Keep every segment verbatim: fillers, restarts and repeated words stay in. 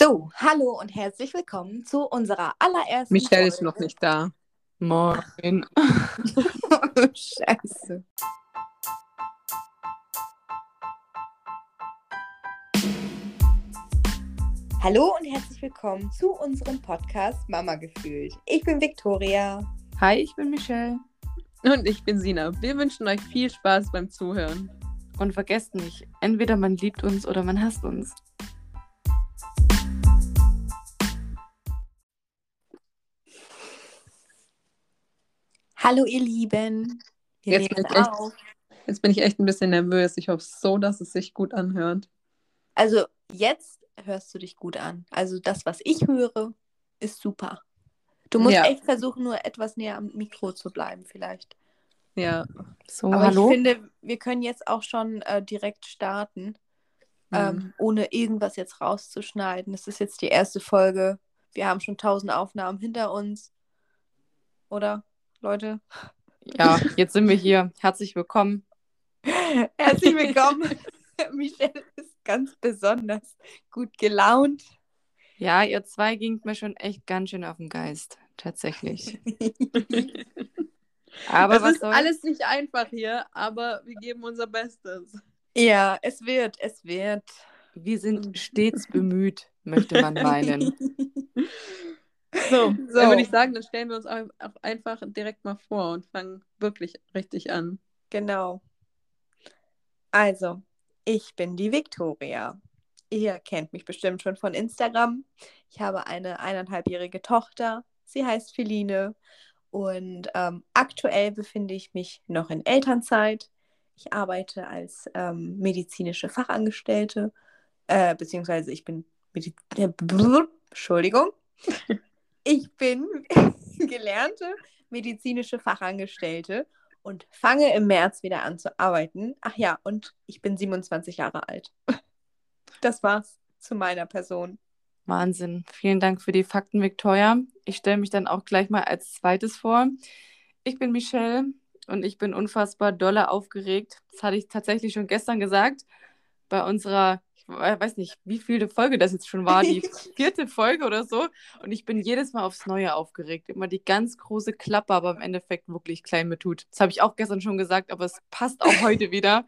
So, hallo und herzlich willkommen zu unserer allerersten Michelle Folge. Ist noch nicht da. Moin. Scheiße. Hallo und herzlich willkommen zu unserem Podcast Mama gefühlt. Ich bin Victoria. Hi, ich bin Michelle. Und ich bin Sina. Wir wünschen euch viel Spaß beim Zuhören. Und vergesst nicht, entweder man liebt uns oder man hasst uns. Hallo ihr Lieben, wir jetzt bin, ich echt, jetzt bin ich echt ein bisschen nervös. Ich hoffe so, dass es sich gut anhört. Also jetzt hörst du dich gut an. Also das, was ich höre, ist super. Du musst ja. echt versuchen, nur etwas näher am Mikro zu bleiben vielleicht. Ja. So, aber hallo? Ich finde, wir können jetzt auch schon äh, direkt starten, mhm. ähm, ohne irgendwas jetzt rauszuschneiden. Das ist jetzt die erste Folge. Wir haben schon tausend Aufnahmen hinter uns, oder? Leute. Ja, jetzt sind wir hier. Herzlich willkommen. Herzlich willkommen. Michelle ist ganz besonders gut gelaunt. Ja, ihr zwei gingt mir schon echt ganz schön auf den Geist. Tatsächlich. Aber es was ist soll... alles nicht einfach hier, aber wir geben unser Bestes. Ja, es wird, es wird. Wir sind stets bemüht, möchte man meinen. So, so, dann würde ich sagen, dann stellen wir uns auch einfach direkt mal vor und fangen wirklich richtig an. Genau. Also, ich bin die Victoria. Ihr kennt mich bestimmt schon von Instagram. Ich habe eine eineinhalbjährige Tochter. Sie heißt Feline. Und ähm, aktuell befinde ich mich noch in Elternzeit. Ich arbeite als ähm, medizinische Fachangestellte. Äh, beziehungsweise ich bin... Mediz- äh, blub, Entschuldigung. Ich bin gelernte medizinische Fachangestellte und fange im März wieder an zu arbeiten. Ach ja, und ich bin siebenundzwanzig Jahre alt. Das war's zu meiner Person. Wahnsinn. Vielen Dank für die Fakten, Victoria. Ich stelle mich dann auch gleich mal als zweites vor. Ich bin Michelle und ich bin unfassbar doll aufgeregt. Das hatte ich tatsächlich schon gestern gesagt. Bei unserer... Ich weiß nicht, wie viele Folge das jetzt schon war, die vierte Folge oder so. Und ich bin jedes Mal aufs Neue aufgeregt. Immer die ganz große Klappe, aber im Endeffekt wirklich klein mit Hut. Das habe ich auch gestern schon gesagt, aber es passt auch heute wieder.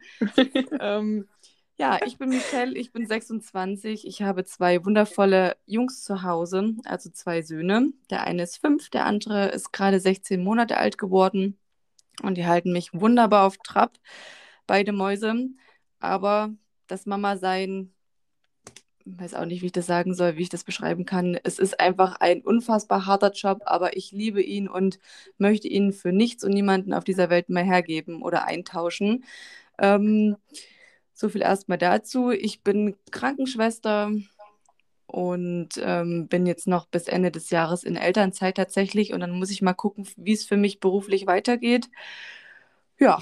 ähm, ja, ich bin Michelle, ich bin sechsundzwanzig. Ich habe zwei wundervolle Jungs zu Hause, also zwei Söhne. Der eine ist fünf, der andere ist gerade sechzehn Monate alt geworden. Und die halten mich wunderbar auf Trab, beide Mäuse. Aber... das Mama-Sein, ich weiß auch nicht, wie ich das sagen soll, wie ich das beschreiben kann. Es ist einfach ein unfassbar harter Job, aber ich liebe ihn und möchte ihn für nichts und niemanden auf dieser Welt mehr hergeben oder eintauschen. Ähm, so viel erstmal dazu. Ich bin Krankenschwester und ähm, bin jetzt noch bis Ende des Jahres in Elternzeit tatsächlich. Und dann muss ich mal gucken, wie es für mich beruflich weitergeht. Ja,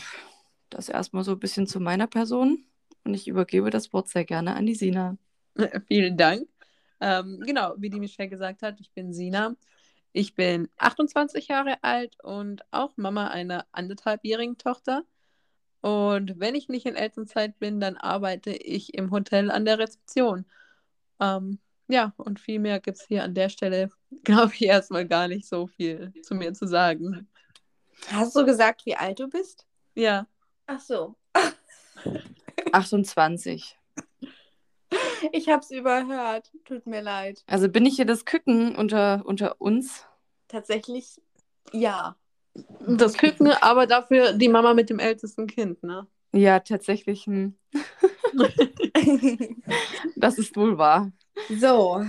das erstmal so ein bisschen zu meiner Person. Und ich übergebe das Wort sehr gerne an die Sina. Vielen Dank. Ähm, genau, wie die Michelle gesagt hat, ich bin Sina. Ich bin achtundzwanzig Jahre alt und auch Mama einer anderthalbjährigen Tochter. Und wenn ich nicht in Elternzeit bin, dann arbeite ich im Hotel an der Rezeption. Ähm, ja, und viel mehr gibt es hier an der Stelle, glaube ich, erstmal gar nicht so viel zu mir zu sagen. Hast du gesagt, wie alt du bist? Ja. Ach so. achtundzwanzig. Ich hab's überhört. Tut mir leid. Also bin ich hier das Küken unter, unter uns? Tatsächlich ja. Das Küken, aber dafür die Mama mit dem ältesten Kind, ne? Ja, tatsächlich. Hm. Das ist wohl wahr. So.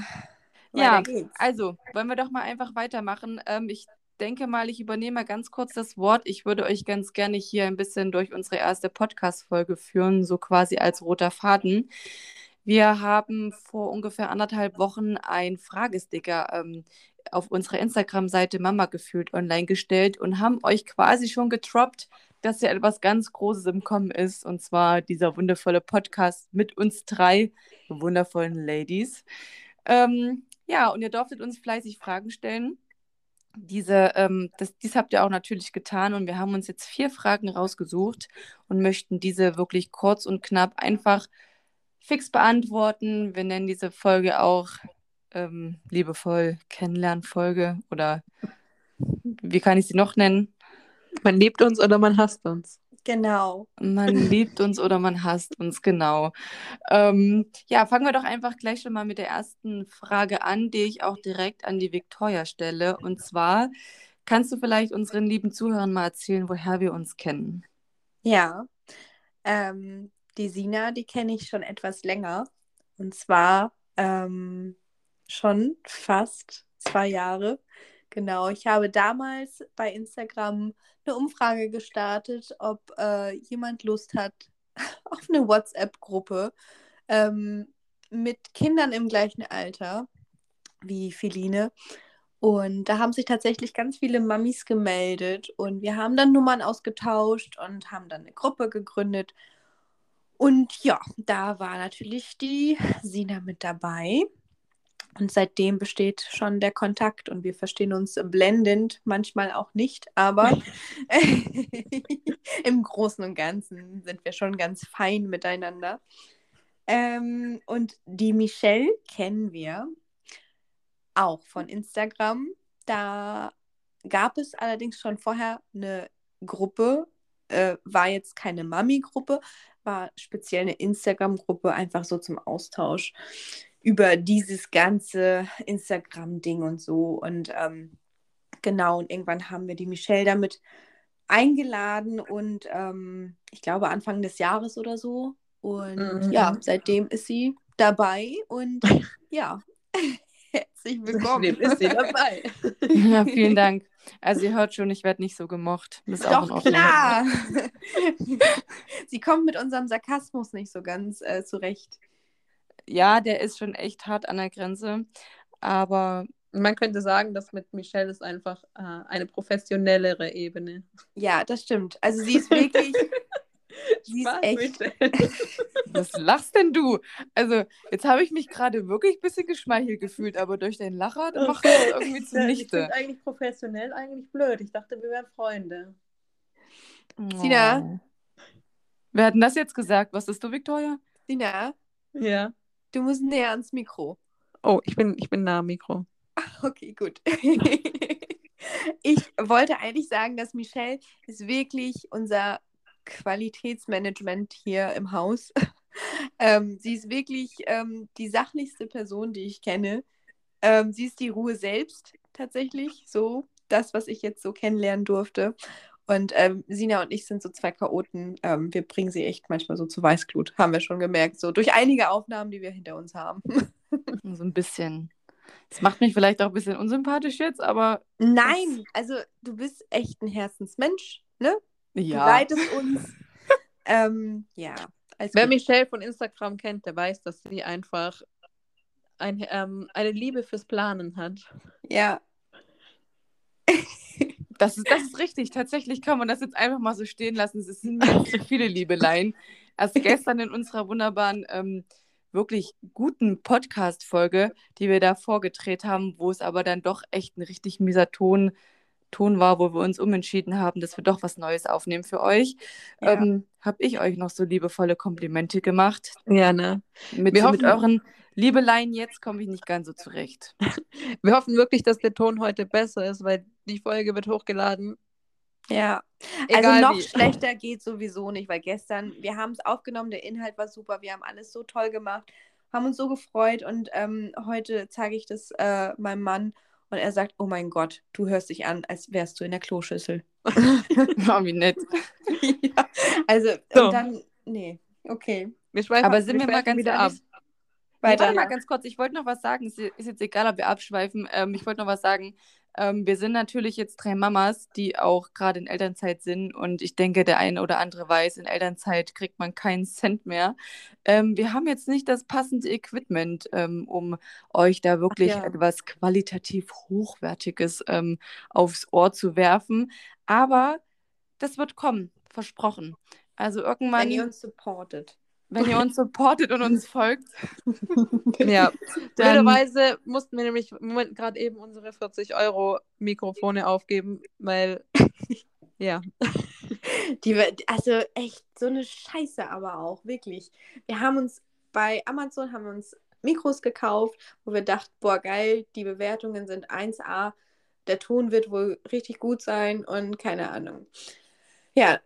Ja, geht's. Also wollen wir doch mal einfach weitermachen. Ähm, ich denke mal, ich übernehme ganz kurz das Wort. Ich würde euch ganz gerne hier ein bisschen durch unsere erste Podcast-Folge führen, so quasi als roter Faden. Wir haben vor ungefähr anderthalb Wochen ein Fragesticker ähm, auf unserer Instagram-Seite Mama gefühlt online gestellt und haben euch quasi schon getroppt, dass ja etwas ganz Großes im Kommen ist, und zwar dieser wundervolle Podcast mit uns drei wundervollen Ladies. Ähm, ja, und ihr durftet uns fleißig Fragen stellen. Diese, ähm, das, dies habt ihr auch natürlich getan und wir haben uns jetzt vier Fragen rausgesucht und möchten diese wirklich kurz und knapp einfach fix beantworten. Wir nennen diese Folge auch ähm, liebevoll Kennenlernfolge oder wie kann ich sie noch nennen? Man liebt uns oder man hasst uns. Genau. Man liebt uns oder man hasst uns, genau. Ähm, ja, fangen wir doch einfach gleich schon mal mit der ersten Frage an, die ich auch direkt an die Victoria stelle. Und zwar, kannst du vielleicht unseren lieben Zuhörern mal erzählen, woher wir uns kennen? Ja, ähm, die Sina, die kenne ich schon etwas länger. Und zwar ähm, schon fast zwei Jahre. Genau, ich habe damals bei Instagram eine Umfrage gestartet, ob äh, jemand Lust hat auf eine WhatsApp-Gruppe ähm, mit Kindern im gleichen Alter wie Feline. Und da haben sich tatsächlich ganz viele Mamis gemeldet und wir haben dann Nummern ausgetauscht und haben dann eine Gruppe gegründet. Und ja, da war natürlich die Sina mit dabei. Und seitdem besteht schon der Kontakt und wir verstehen uns blendend, manchmal auch nicht, aber im Großen und Ganzen sind wir schon ganz fein miteinander. Ähm, und die Michelle kennen wir auch von Instagram. Da gab es allerdings schon vorher eine Gruppe, äh, war jetzt keine Mami-Gruppe, war speziell eine Instagram-Gruppe, einfach so zum Austausch über dieses ganze Instagram-Ding und so. Und ähm, genau, und irgendwann haben wir die Michelle damit eingeladen und ähm, ich glaube Anfang des Jahres oder so. Und mhm. ja, seitdem ist sie dabei und ja, herzlich willkommen. Seitdem ist sie dabei. Ja, vielen Dank. Also ihr hört schon, ich werde nicht so gemocht. Das ist doch auch klar. Sie kommt mit unserem Sarkasmus nicht so ganz äh, zurecht. Ja, der ist schon echt hart an der Grenze, aber man könnte sagen, dass mit Michelle ist einfach äh, eine professionellere Ebene. Ja, das stimmt. Also sie ist wirklich, sie Spaß, ist echt. Was lachst denn du? Also jetzt habe ich mich gerade wirklich ein bisschen geschmeichelt gefühlt, aber durch dein Lacher macht das irgendwie zunichte. Ich finde eigentlich professionell eigentlich blöd. Ich dachte, wir wären Freunde. Oh. Sina? Wer hat denn das jetzt gesagt? Was bist du, Victoria? Sina? Ja. Du musst näher ans Mikro. Oh, ich bin, ich bin nah am Mikro. Ach, okay, gut. Ich wollte eigentlich sagen, dass Michelle ist wirklich unser Qualitätsmanagement hier im Haus. Ähm, sie ist wirklich ähm, die sachlichste Person, die ich kenne. Ähm, sie ist die Ruhe selbst tatsächlich, so das, was ich jetzt so kennenlernen durfte. Und ähm, Sina und ich sind so zwei Chaoten. Ähm, wir bringen sie echt manchmal so zu Weißglut, haben wir schon gemerkt. So durch einige Aufnahmen, die wir hinter uns haben. So ein bisschen. Das macht mich vielleicht auch ein bisschen unsympathisch jetzt, aber... Nein, also du bist echt ein Herzensmensch, ne? Ja. Du leitest uns. ähm, ja. Wer gut. Michelle von Instagram kennt, der weiß, dass sie einfach ein, ähm, eine Liebe fürs Planen hat. Ja. Das ist, das ist richtig. Tatsächlich kann man das jetzt einfach mal so stehen lassen. Es sind nicht so viele Liebeleien. Erst gestern in unserer wunderbaren, ähm, wirklich guten Podcast-Folge, die wir da vorgedreht haben, wo es aber dann doch echt ein richtig mieser Ton, Ton war, wo wir uns umentschieden haben, dass wir doch was Neues aufnehmen für euch. Ja. Ähm, habe ich euch noch so liebevolle Komplimente gemacht. Ja, ne? Mit, wir hoffen, mit euren Liebeleien jetzt komme ich nicht ganz so zurecht. Wir hoffen wirklich, dass der Ton heute besser ist, weil die Folge wird hochgeladen. Ja, egal, also noch wie. Schlechter geht sowieso nicht, weil gestern, wir haben es aufgenommen, der Inhalt war super, wir haben alles so toll gemacht, haben uns so gefreut und ähm, heute zeige ich das äh, meinem Mann und er sagt, oh mein Gott, du hörst dich an, als wärst du in der Kloschüssel. Oh, wie nett. Ja, also, so. Und dann, nee, okay. Wir schweifen, aber sind wir, wir mal ganz wieder ehrlich, ab. Weiter, ja, mal ganz kurz, ich wollte noch was sagen, ist, ist jetzt egal, ob wir abschweifen, ähm, ich wollte noch was sagen. Ähm, wir sind natürlich jetzt drei Mamas, die auch gerade in Elternzeit sind und ich denke, der eine oder andere weiß, in Elternzeit kriegt man keinen Cent mehr. Ähm, wir haben jetzt nicht das passende Equipment, ähm, um euch da wirklich Ach, ja. etwas qualitativ Hochwertiges ähm, aufs Ohr zu werfen, aber das wird kommen, versprochen. Also irgendwann... Wenn ihr uns supportet. Wenn ihr uns supportet und uns folgt. Ja. Blöderweise mussten wir nämlich im Moment gerade eben unsere vierzig Euro Mikrofone aufgeben, weil, ja. Die, also echt so eine Scheiße aber auch, wirklich. Wir haben uns bei Amazon haben wir uns Mikros gekauft, wo wir dachten, boah geil, die Bewertungen sind eins A, der Ton wird wohl richtig gut sein und keine Ahnung. Ja,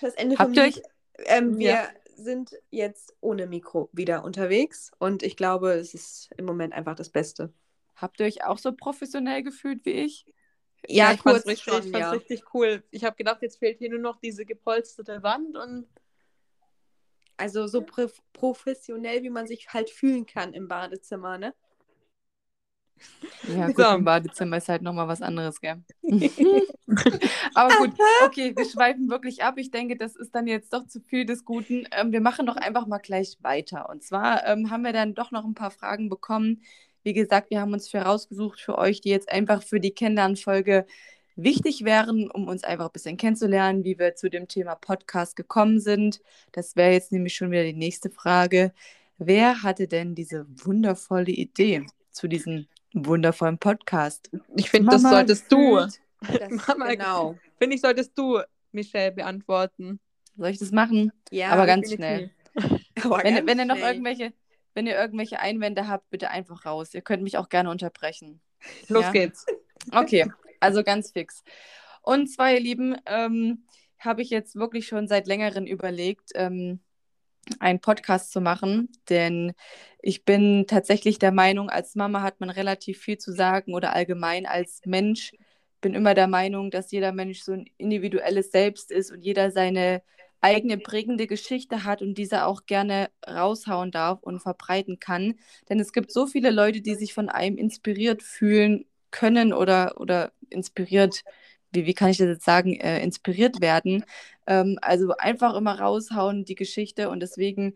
das Ende Habt vom Lied. Ähm, wir ja. sind jetzt ohne Mikro wieder unterwegs und ich glaube, es ist im Moment einfach das Beste. Habt ihr euch auch so professionell gefühlt wie ich? Ja, ja ich fand es richtig, schon, ich ja. richtig cool. Ich habe gedacht, jetzt fehlt hier nur noch diese gepolsterte Wand und also so pr- professionell, wie man sich halt fühlen kann im Badezimmer, ne? Ja, gut, so. Im Badezimmer ist halt nochmal was anderes, gell? Aber gut, okay, wir schweifen wirklich ab. Ich denke, das ist dann jetzt doch zu viel des Guten. Ähm, wir machen doch einfach mal gleich weiter. Und zwar ähm, haben wir dann doch noch ein paar Fragen bekommen. Wie gesagt, wir haben uns für rausgesucht für euch, die jetzt einfach für die Kennenlernfolge wichtig wären, um uns einfach ein bisschen kennenzulernen, wie wir zu dem Thema Podcast gekommen sind. Das wäre jetzt nämlich schon wieder die nächste Frage. Wer hatte denn diese wundervolle Idee zu diesem wundervollen Podcast? Ich finde, das solltest gefühlt. du. Das Mama, genau. Finde ich, solltest du, Michelle, beantworten. Soll ich das machen? Ja. Aber ganz schnell. Aber wenn, ganz wenn ihr noch irgendwelche, wenn ihr irgendwelche Einwände habt, bitte einfach raus. Ihr könnt mich auch gerne unterbrechen. Los ja? geht's. Okay. Also ganz fix. Und zwar, ihr Lieben, ähm, habe ich jetzt wirklich schon seit längerem überlegt, ähm, einen Podcast zu machen, denn ich bin tatsächlich der Meinung, als Mama hat man relativ viel zu sagen oder allgemein als Mensch. Bin immer der Meinung, dass jeder Mensch so ein individuelles Selbst ist und jeder seine eigene prägende Geschichte hat und diese auch gerne raushauen darf und verbreiten kann. Denn es gibt so viele Leute, die sich von einem inspiriert fühlen können oder, oder inspiriert, wie, wie kann ich das jetzt sagen, äh, inspiriert werden. Ähm, also einfach immer raushauen, die Geschichte. Und deswegen,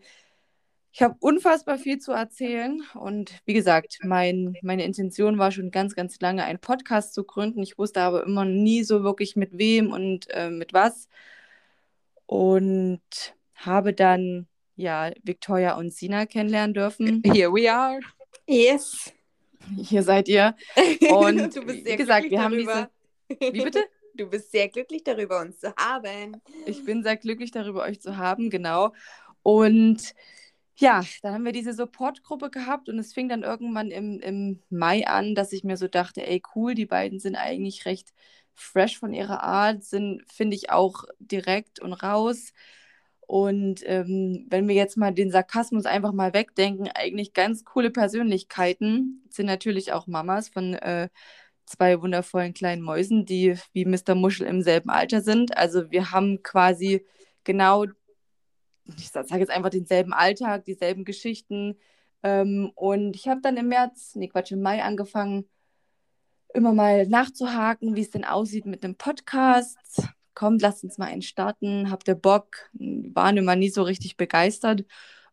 ich habe unfassbar viel zu erzählen. Und wie gesagt, mein, meine Intention war schon ganz, ganz lange, einen Podcast zu gründen. Ich wusste aber immer nie so wirklich mit wem und äh, mit was. Und habe dann, ja, Victoria und Sina kennenlernen dürfen. Here we are. Yes. Hier seid ihr. Und du bist sehr wie gesagt, wir darüber. haben diese... Wie bitte? Du bist sehr glücklich darüber, uns zu haben. Ich bin sehr glücklich darüber, euch zu haben, genau. Und ja, dann haben wir diese Supportgruppe gehabt und es fing dann irgendwann im, im Mai an, dass ich mir so dachte, ey cool, die beiden sind eigentlich recht fresh von ihrer Art, sind, finde ich, auch direkt und raus. Und ähm, wenn wir jetzt mal den Sarkasmus einfach mal wegdenken, eigentlich ganz coole Persönlichkeiten sind natürlich auch Mamas von äh, zwei wundervollen kleinen Mäusen, die wie Mister Muschel im selben Alter sind. Also wir haben quasi genau, ich sage jetzt einfach denselben Alltag, dieselben Geschichten. Ähm, und ich habe dann im März, nee Quatsch, im Mai angefangen, immer mal nachzuhaken, wie es denn aussieht mit dem Podcast. Kommt, lasst uns mal einen starten, habt ihr Bock? Waren immer nie so richtig begeistert.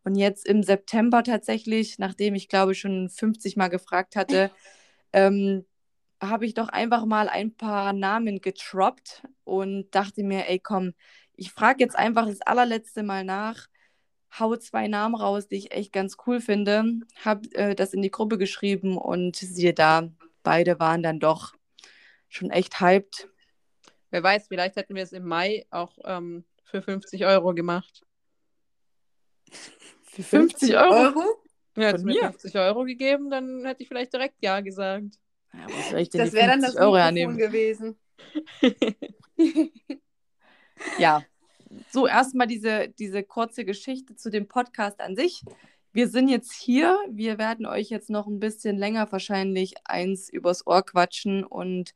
Und jetzt im September tatsächlich, nachdem ich glaube schon fünfzig Mal gefragt hatte, ähm, habe ich doch einfach mal ein paar Namen getroppt und dachte mir, ey komm, ich frage jetzt einfach das allerletzte Mal nach, hau zwei Namen raus, die ich echt ganz cool finde, habe äh, das in die Gruppe geschrieben und siehe da, beide waren dann doch schon echt hyped. Wer weiß, vielleicht hätten wir es im Mai auch ähm, für fünfzig Euro gemacht. Für fünfzig Euro? Ja, hättest du mir fünfzig Euro gegeben, dann hätte ich vielleicht direkt Ja gesagt. Ja, wo soll ich denn das wäre dann das Euro Mikrofon gewesen. Ja, so erstmal diese, diese kurze Geschichte zu dem Podcast an sich. Wir sind jetzt hier, wir werden euch jetzt noch ein bisschen länger wahrscheinlich eins übers Ohr quatschen und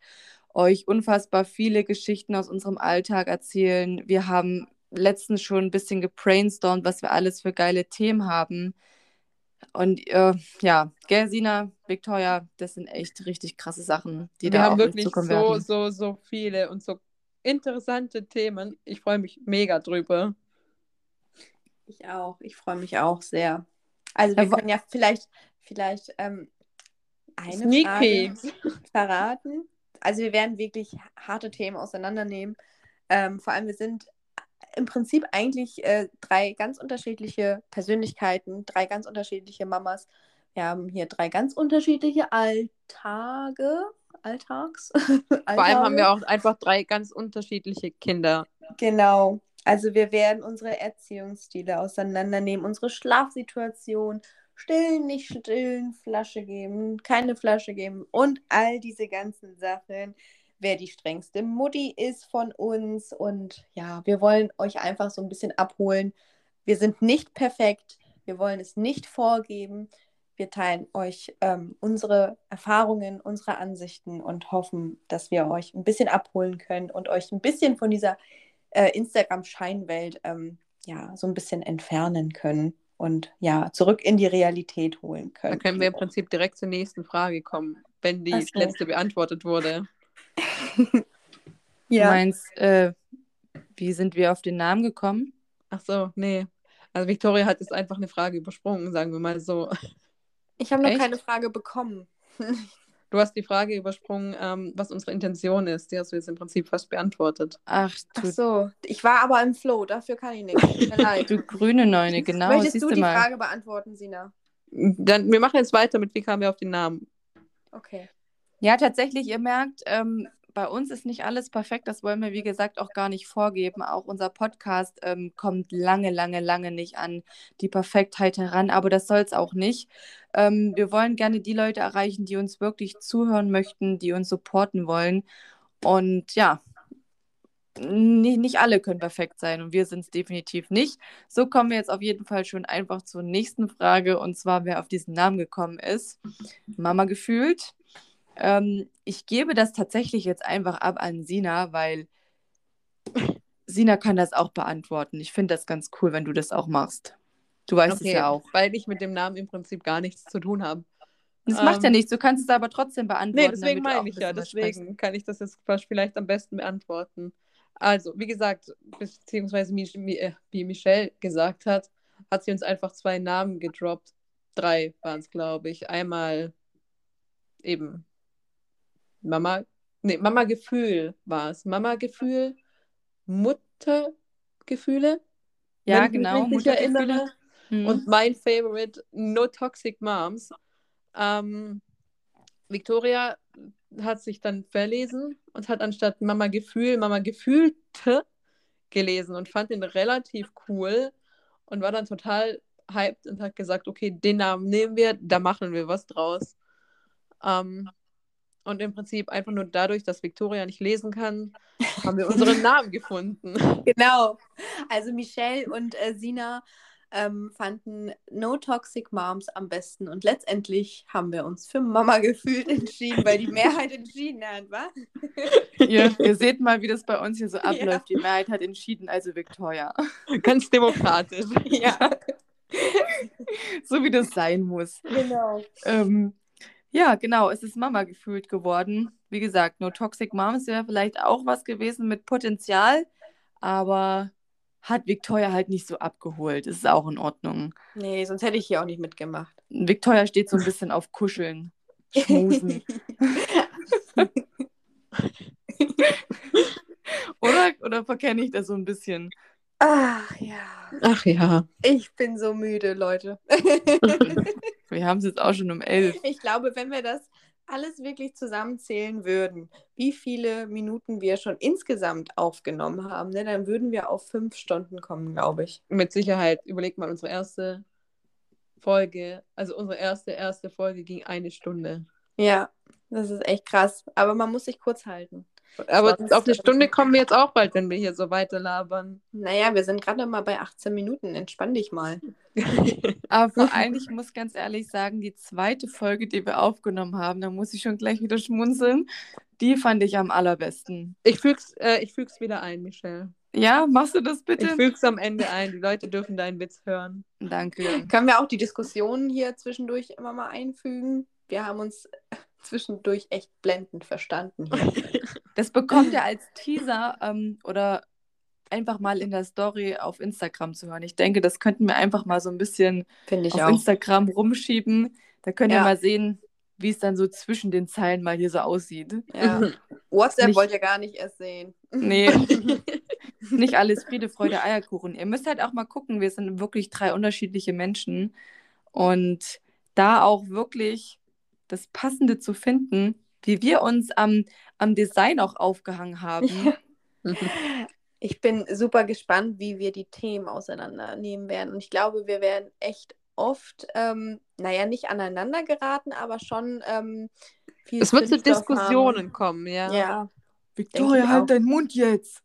euch unfassbar viele Geschichten aus unserem Alltag erzählen. Wir haben letztens schon ein bisschen gebrainstormt, was wir alles für geile Themen haben. Und äh, ja, gell, Sina, Victoria, das sind echt richtig krasse Sachen, die wir da auf uns zukommen werden. Wir haben wirklich so, so, so viele und so interessante Themen. Ich freue mich mega drüber. Ich auch. Ich freue mich auch sehr. Also wir ja, können ja vielleicht, vielleicht ähm, eine Sneaky. Frage verraten. Also wir werden wirklich harte Themen auseinandernehmen. Ähm, vor allem, wir sind im Prinzip eigentlich äh, drei ganz unterschiedliche Persönlichkeiten, drei ganz unterschiedliche Mamas. Wir haben hier drei ganz unterschiedliche Alltage, Alltags. Alltage. Vor allem haben wir auch einfach drei ganz unterschiedliche Kinder. Genau. Also wir werden unsere Erziehungsstile auseinandernehmen, unsere Schlafsituation, stillen, nicht stillen, Flasche geben, keine Flasche geben und all diese ganzen Sachen, wer die strengste Mutti ist von uns. Und ja, wir wollen euch einfach so ein bisschen abholen. Wir sind nicht perfekt, wir wollen es nicht vorgeben. Wir teilen euch ähm, unsere Erfahrungen, unsere Ansichten und hoffen, dass wir euch ein bisschen abholen können und euch ein bisschen von dieser äh, Instagram-Scheinwelt ähm, ja, so ein bisschen entfernen können und ja, zurück in die Realität holen können. Da können wir im Prinzip direkt zur nächsten Frage kommen, wenn die okay. letzte beantwortet wurde. Ja. Du meinst, äh, wie sind wir auf den Namen gekommen? Ach so, nee. Also Victoria hat jetzt einfach eine Frage übersprungen, sagen wir mal so. Ich habe noch Echt? keine Frage bekommen. Du hast die Frage übersprungen, ähm, was unsere Intention ist. Die hast du jetzt im Prinzip fast beantwortet. Ach, Ach so, ich war aber im Flow, dafür kann ich nichts. Du grüne Neune, genau. Möchtest Siehst du die mal. Frage beantworten, Sina? Dann, wir machen jetzt weiter mit, wie kamen wir auf den Namen? Okay. Ja, tatsächlich, ihr merkt, ähm, bei uns ist nicht alles perfekt. Das wollen wir, wie gesagt, auch gar nicht vorgeben. Auch unser Podcast ähm, kommt lange, lange, lange nicht an die Perfektheit heran. Aber das soll es auch nicht. Ähm, wir wollen gerne die Leute erreichen, die uns wirklich zuhören möchten, die uns supporten wollen. Und ja, nicht, nicht alle können perfekt sein. Und wir sind es definitiv nicht. So kommen wir jetzt auf jeden Fall schon einfach zur nächsten Frage. Und zwar, wer auf diesen Namen gekommen ist. Mama gefühlt. Ähm, ich gebe das tatsächlich jetzt einfach ab an Sina, weil Sina kann das auch beantworten. Ich finde das ganz cool, wenn du das auch machst. Du weißt okay, es ja auch. Weil ich mit dem Namen im Prinzip gar nichts zu tun habe. Das ähm, macht ja nichts, du kannst es aber trotzdem beantworten. Nee, deswegen meine ich ja, deswegen kann ich das jetzt vielleicht am besten beantworten. Also, wie gesagt, beziehungsweise wie Michelle gesagt hat, hat sie uns einfach zwei Namen gedroppt. Drei waren es, glaube ich. Einmal eben Mama, nee, Mama Gefühl war es. Mama Gefühl, Muttergefühle. Ja, wenn genau. Ich mich nicht erinnere. Hm. Und mein Favorite, No Toxic Moms. Ähm, Victoria hat sich dann verlesen und hat anstatt Mama Gefühl, Mama Gefühlte gelesen und fand den relativ cool und war dann total hyped und hat gesagt, okay, den Namen nehmen wir, da machen wir was draus. Ähm, Und im Prinzip einfach nur dadurch, dass Victoria nicht lesen kann, haben wir unseren Namen gefunden. Genau. Also Michelle und äh, Sina ähm, fanden No Toxic Moms am besten. Und letztendlich haben wir uns für Mama gefühlt entschieden, weil die Mehrheit entschieden hat, wa? Ja, ihr seht mal, wie das bei uns hier so abläuft. Ja. Die Mehrheit hat entschieden, also Victoria. Ganz demokratisch. Ja. So wie das sein muss. Genau. Ähm, Ja, genau, es ist Mama gefühlt geworden. Wie gesagt, No Toxic Moms wäre vielleicht auch was gewesen mit Potenzial, aber hat Victoria halt nicht so abgeholt. Ist auch in Ordnung. Nee, sonst hätte ich hier auch nicht mitgemacht. Victoria steht so ein bisschen auf Kuscheln, Schmusen. oder, oder verkenne ich das so ein bisschen? Ach ja. Ach ja. Ich bin so müde, Leute. Wir haben es jetzt auch schon um elf. Ich glaube, wenn wir das alles wirklich zusammenzählen würden, wie viele Minuten wir schon insgesamt aufgenommen haben, ne, dann würden wir auf fünf Stunden kommen, glaube ich. Mit Sicherheit. Überlegt mal, unsere erste Folge, also unsere erste, erste Folge ging eine Stunde. Ja, das ist echt krass. Aber man muss sich kurz halten. Aber auf eine Stunde kommen wir jetzt auch bald, wenn wir hier so weiter labern. Naja, wir sind gerade mal bei achtzehn Minuten. Entspann dich mal. Aber vor allem, ich muss ganz ehrlich sagen, die zweite Folge, die wir aufgenommen haben, da muss ich schon gleich wieder schmunzeln, die fand ich am allerbesten. Ich füg's, äh, ich füg's wieder ein, Michelle. Ja, machst du das bitte? Ich füg's am Ende ein. Die Leute dürfen deinen Witz hören. Danke. Können wir auch die Diskussionen hier zwischendurch immer mal einfügen? Wir haben uns zwischendurch echt blendend verstanden. Das bekommt ihr als Teaser ähm, oder einfach mal in der Story auf Instagram zu hören. Ich denke, das könnten wir einfach mal so ein bisschen auf auch. Instagram rumschieben. Da könnt ihr ja. mal sehen, wie es dann so zwischen den Zeilen mal hier so aussieht. Ja. WhatsApp nicht, wollt ihr gar nicht erst sehen. Nee, nicht alles Friede, Freude, Eierkuchen. Ihr müsst halt auch mal gucken, wir sind wirklich drei unterschiedliche Menschen. Und da auch wirklich das Passende zu finden, wie wir uns am, am Design auch aufgehangen haben. Ich bin super gespannt, wie wir die Themen auseinandernehmen werden. Und ich glaube, wir werden echt oft, ähm, naja, nicht aneinander geraten, aber schon ähm, viel. Es wird zu Diskussionen haben. kommen, ja. Ja. Victoria, halt deinen Mund jetzt.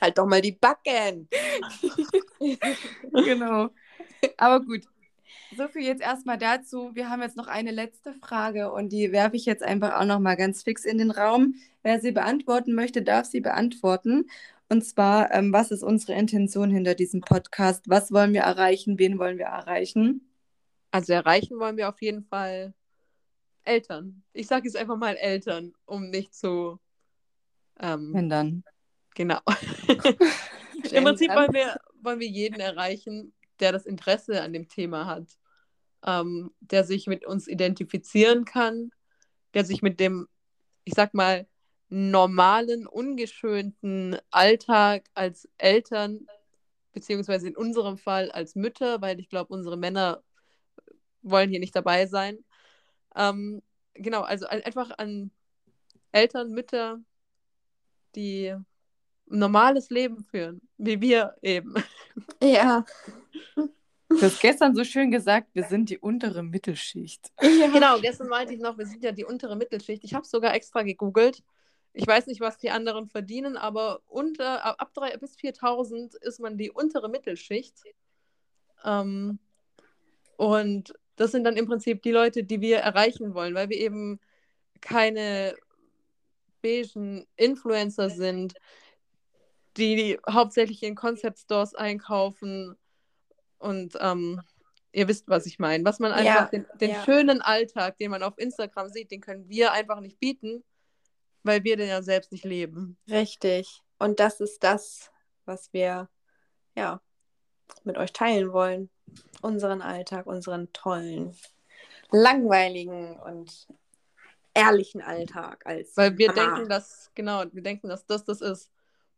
Halt doch mal die Backen. Genau. Aber gut. So viel jetzt erstmal dazu. Wir haben jetzt noch eine letzte Frage und die werfe ich jetzt einfach auch nochmal ganz fix in den Raum. Wer sie beantworten möchte, darf sie beantworten. Und zwar, ähm, was ist unsere Intention hinter diesem Podcast? Was wollen wir erreichen? Wen wollen wir erreichen? Also erreichen wollen wir auf jeden Fall Eltern. Ich sage jetzt einfach mal Eltern, um nicht zu... Ähm, Wenn dann. Genau. Im Prinzip wollen wir, wollen wir jeden erreichen, der das Interesse an dem Thema hat, ähm, der sich mit uns identifizieren kann, der sich mit dem, ich sag mal, normalen, ungeschönten Alltag als Eltern, beziehungsweise in unserem Fall als Mütter, weil ich glaube, unsere Männer wollen hier nicht dabei sein. Ähm, genau, also einfach an Eltern, Mütter, die ein normales Leben führen, wie wir eben. Ja. Du hast gestern so schön gesagt, wir sind die untere Mittelschicht. Ja. Genau, gestern meinte ich noch, wir sind ja die untere Mittelschicht. Ich habe es sogar extra gegoogelt. Ich weiß nicht, was die anderen verdienen, aber unter, ab drei bis viertausend ist man die untere Mittelschicht. Ähm, und das sind dann im Prinzip die Leute, die wir erreichen wollen, weil wir eben keine beigen Influencer sind, die, die hauptsächlich in Concept-Stores einkaufen. Und ähm, ihr wisst, was ich meine. Was man einfach, ja, den, den ja. schönen Alltag, den man auf Instagram sieht, den können wir einfach nicht bieten, weil wir den ja selbst nicht leben. Richtig. Und das ist das, was wir ja mit euch teilen wollen. Unseren Alltag, unseren tollen, langweiligen und ehrlichen Alltag. Als weil wir Mama. denken, dass, genau, wir denken, dass das das ist,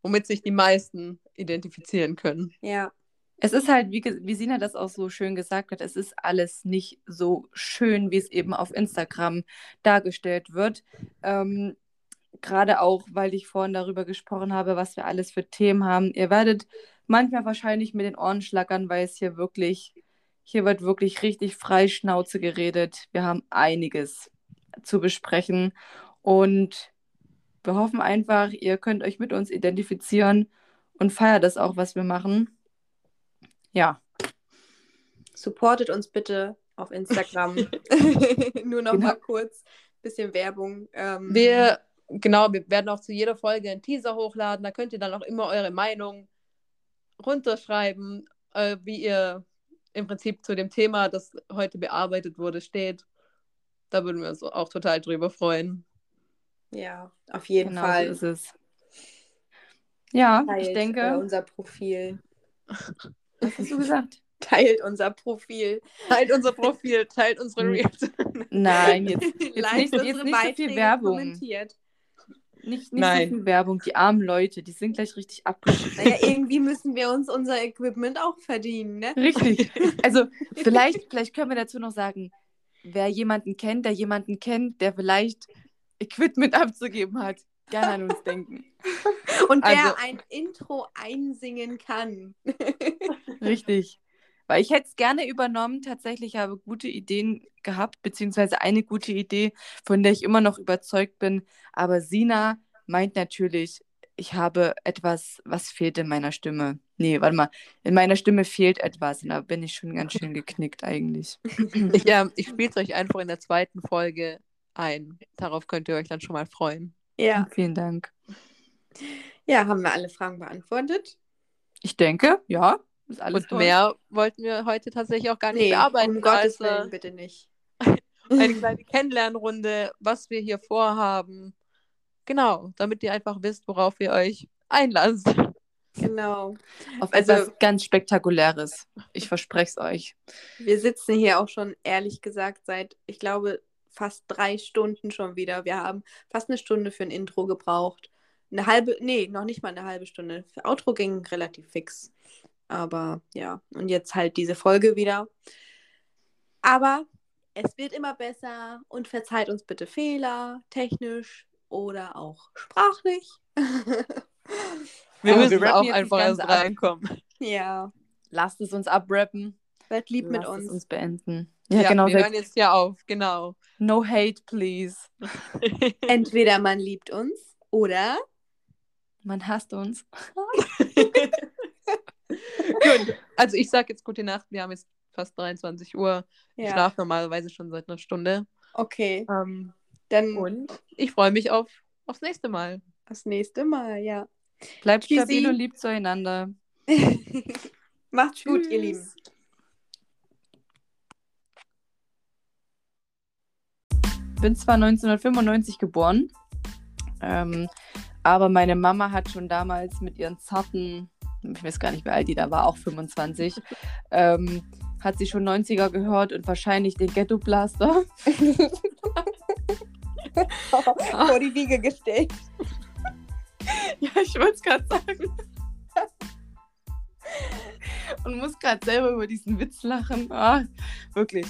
womit sich die meisten identifizieren können. Ja. Es ist halt, wie, wie Sina das auch so schön gesagt hat, es ist alles nicht so schön, wie es eben auf Instagram dargestellt wird. Ähm, Gerade auch, weil ich vorhin darüber gesprochen habe, was wir alles für Themen haben. Ihr werdet manchmal wahrscheinlich mit den Ohren schlackern, weil es hier wirklich, hier wird wirklich richtig frei Schnauze geredet. Wir haben einiges zu besprechen und wir hoffen einfach, ihr könnt euch mit uns identifizieren und feiert das auch, was wir machen. Ja. Supportet uns bitte auf Instagram. Nur noch genau. mal kurz. Bisschen Werbung. Ähm, wir, genau, wir werden auch zu jeder Folge einen Teaser hochladen. Da könnt ihr dann auch immer eure Meinung runterschreiben, äh, wie ihr im Prinzip zu dem Thema, das heute bearbeitet wurde, steht. Da würden wir uns auch total drüber freuen. Ja, auf jeden genau Fall. So ist es. Ja, Teilt, ich denke. Äh, unser Profil. Was hast du gesagt? Teilt unser Profil. Teilt unser Profil, teilt unsere Reels. Nein, jetzt, jetzt nicht, jetzt nicht so viel Werbung. Nicht, nicht Nein. so viel Werbung. Die armen Leute, die sind gleich richtig abgeschnitten. Naja, irgendwie müssen wir uns unser Equipment auch verdienen, ne? Richtig. Also vielleicht, vielleicht können wir dazu noch sagen, wer jemanden kennt, der jemanden kennt, der vielleicht Equipment abzugeben hat. Gerne an uns denken. Und wer also, ein Intro einsingen kann. Richtig. Weil ich hätte es gerne übernommen. Tatsächlich habe ich gute Ideen gehabt, beziehungsweise eine gute Idee, von der ich immer noch überzeugt bin. Aber Sina meint natürlich, ich habe etwas, was fehlt in meiner Stimme. Nee, warte mal. In meiner Stimme fehlt etwas. Und da bin ich schon ganz schön geknickt eigentlich. Ich, ähm, ich spiele es euch einfach in der zweiten Folge ein. Darauf könnt ihr euch dann schon mal freuen. Ja. Vielen Dank. Ja, haben wir alle Fragen beantwortet? Ich denke, ja. Ist alles und toll. Mehr wollten wir heute tatsächlich auch gar nicht nee, bearbeiten. Um Gottes Willen, also, bitte nicht. Eine kleine Kennenlernrunde, was wir hier vorhaben. Genau, damit ihr einfach wisst, worauf ihr euch einlasst. Genau. Auf also, etwas ganz Spektakuläres. Ich verspreche es euch. Wir sitzen hier auch schon, ehrlich gesagt, seit, ich glaube, fast drei Stunden schon wieder. Wir haben fast eine Stunde für ein Intro gebraucht. Eine halbe, nee, noch nicht mal eine halbe Stunde. Für Outro ging relativ fix. Aber ja, und jetzt halt diese Folge wieder. Aber es wird immer besser und verzeiht uns bitte Fehler, technisch oder auch sprachlich. Wir müssen wir auch einfach erst reinkommen. Ja, lasst es uns abrappen. Werd lieb mit uns. Lasst es uns beenden. Ja, ja genau. Wir hören jetzt hier auf, genau. No hate, please. Entweder man liebt uns oder man hasst uns. Gut, also ich sage jetzt gute Nacht. Wir haben jetzt fast dreiundzwanzig Uhr. Ja. Ich schlafe normalerweise schon seit einer Stunde. Okay. Ähm, Dann und ich freue mich auf aufs nächste Mal. Das nächste Mal, ja. Bleibt Tschüssi. Stabil und lieb zueinander. Macht's gut, Tschüss. Ihr Lieben. Ich bin zwar neunzehnhundertfünfundneunzig geboren, ähm, aber meine Mama hat schon damals mit ihren zarten, ich weiß gar nicht, wie alt die da war, auch fünfundzwanzig, ähm, hat sie schon neunziger gehört und wahrscheinlich den Ghetto-Blaster vor die Wiege gestellt. Ja, ich wollte es gerade sagen. Und muss gerade selber über diesen Witz lachen. Ah, wirklich.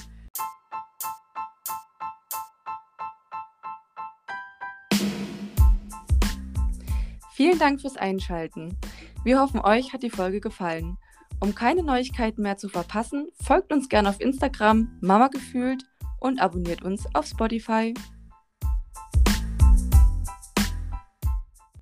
Vielen Dank fürs Einschalten. Wir hoffen, euch hat die Folge gefallen. Um keine Neuigkeiten mehr zu verpassen, folgt uns gerne auf Instagram, Mama gefühlt, und abonniert uns auf Spotify.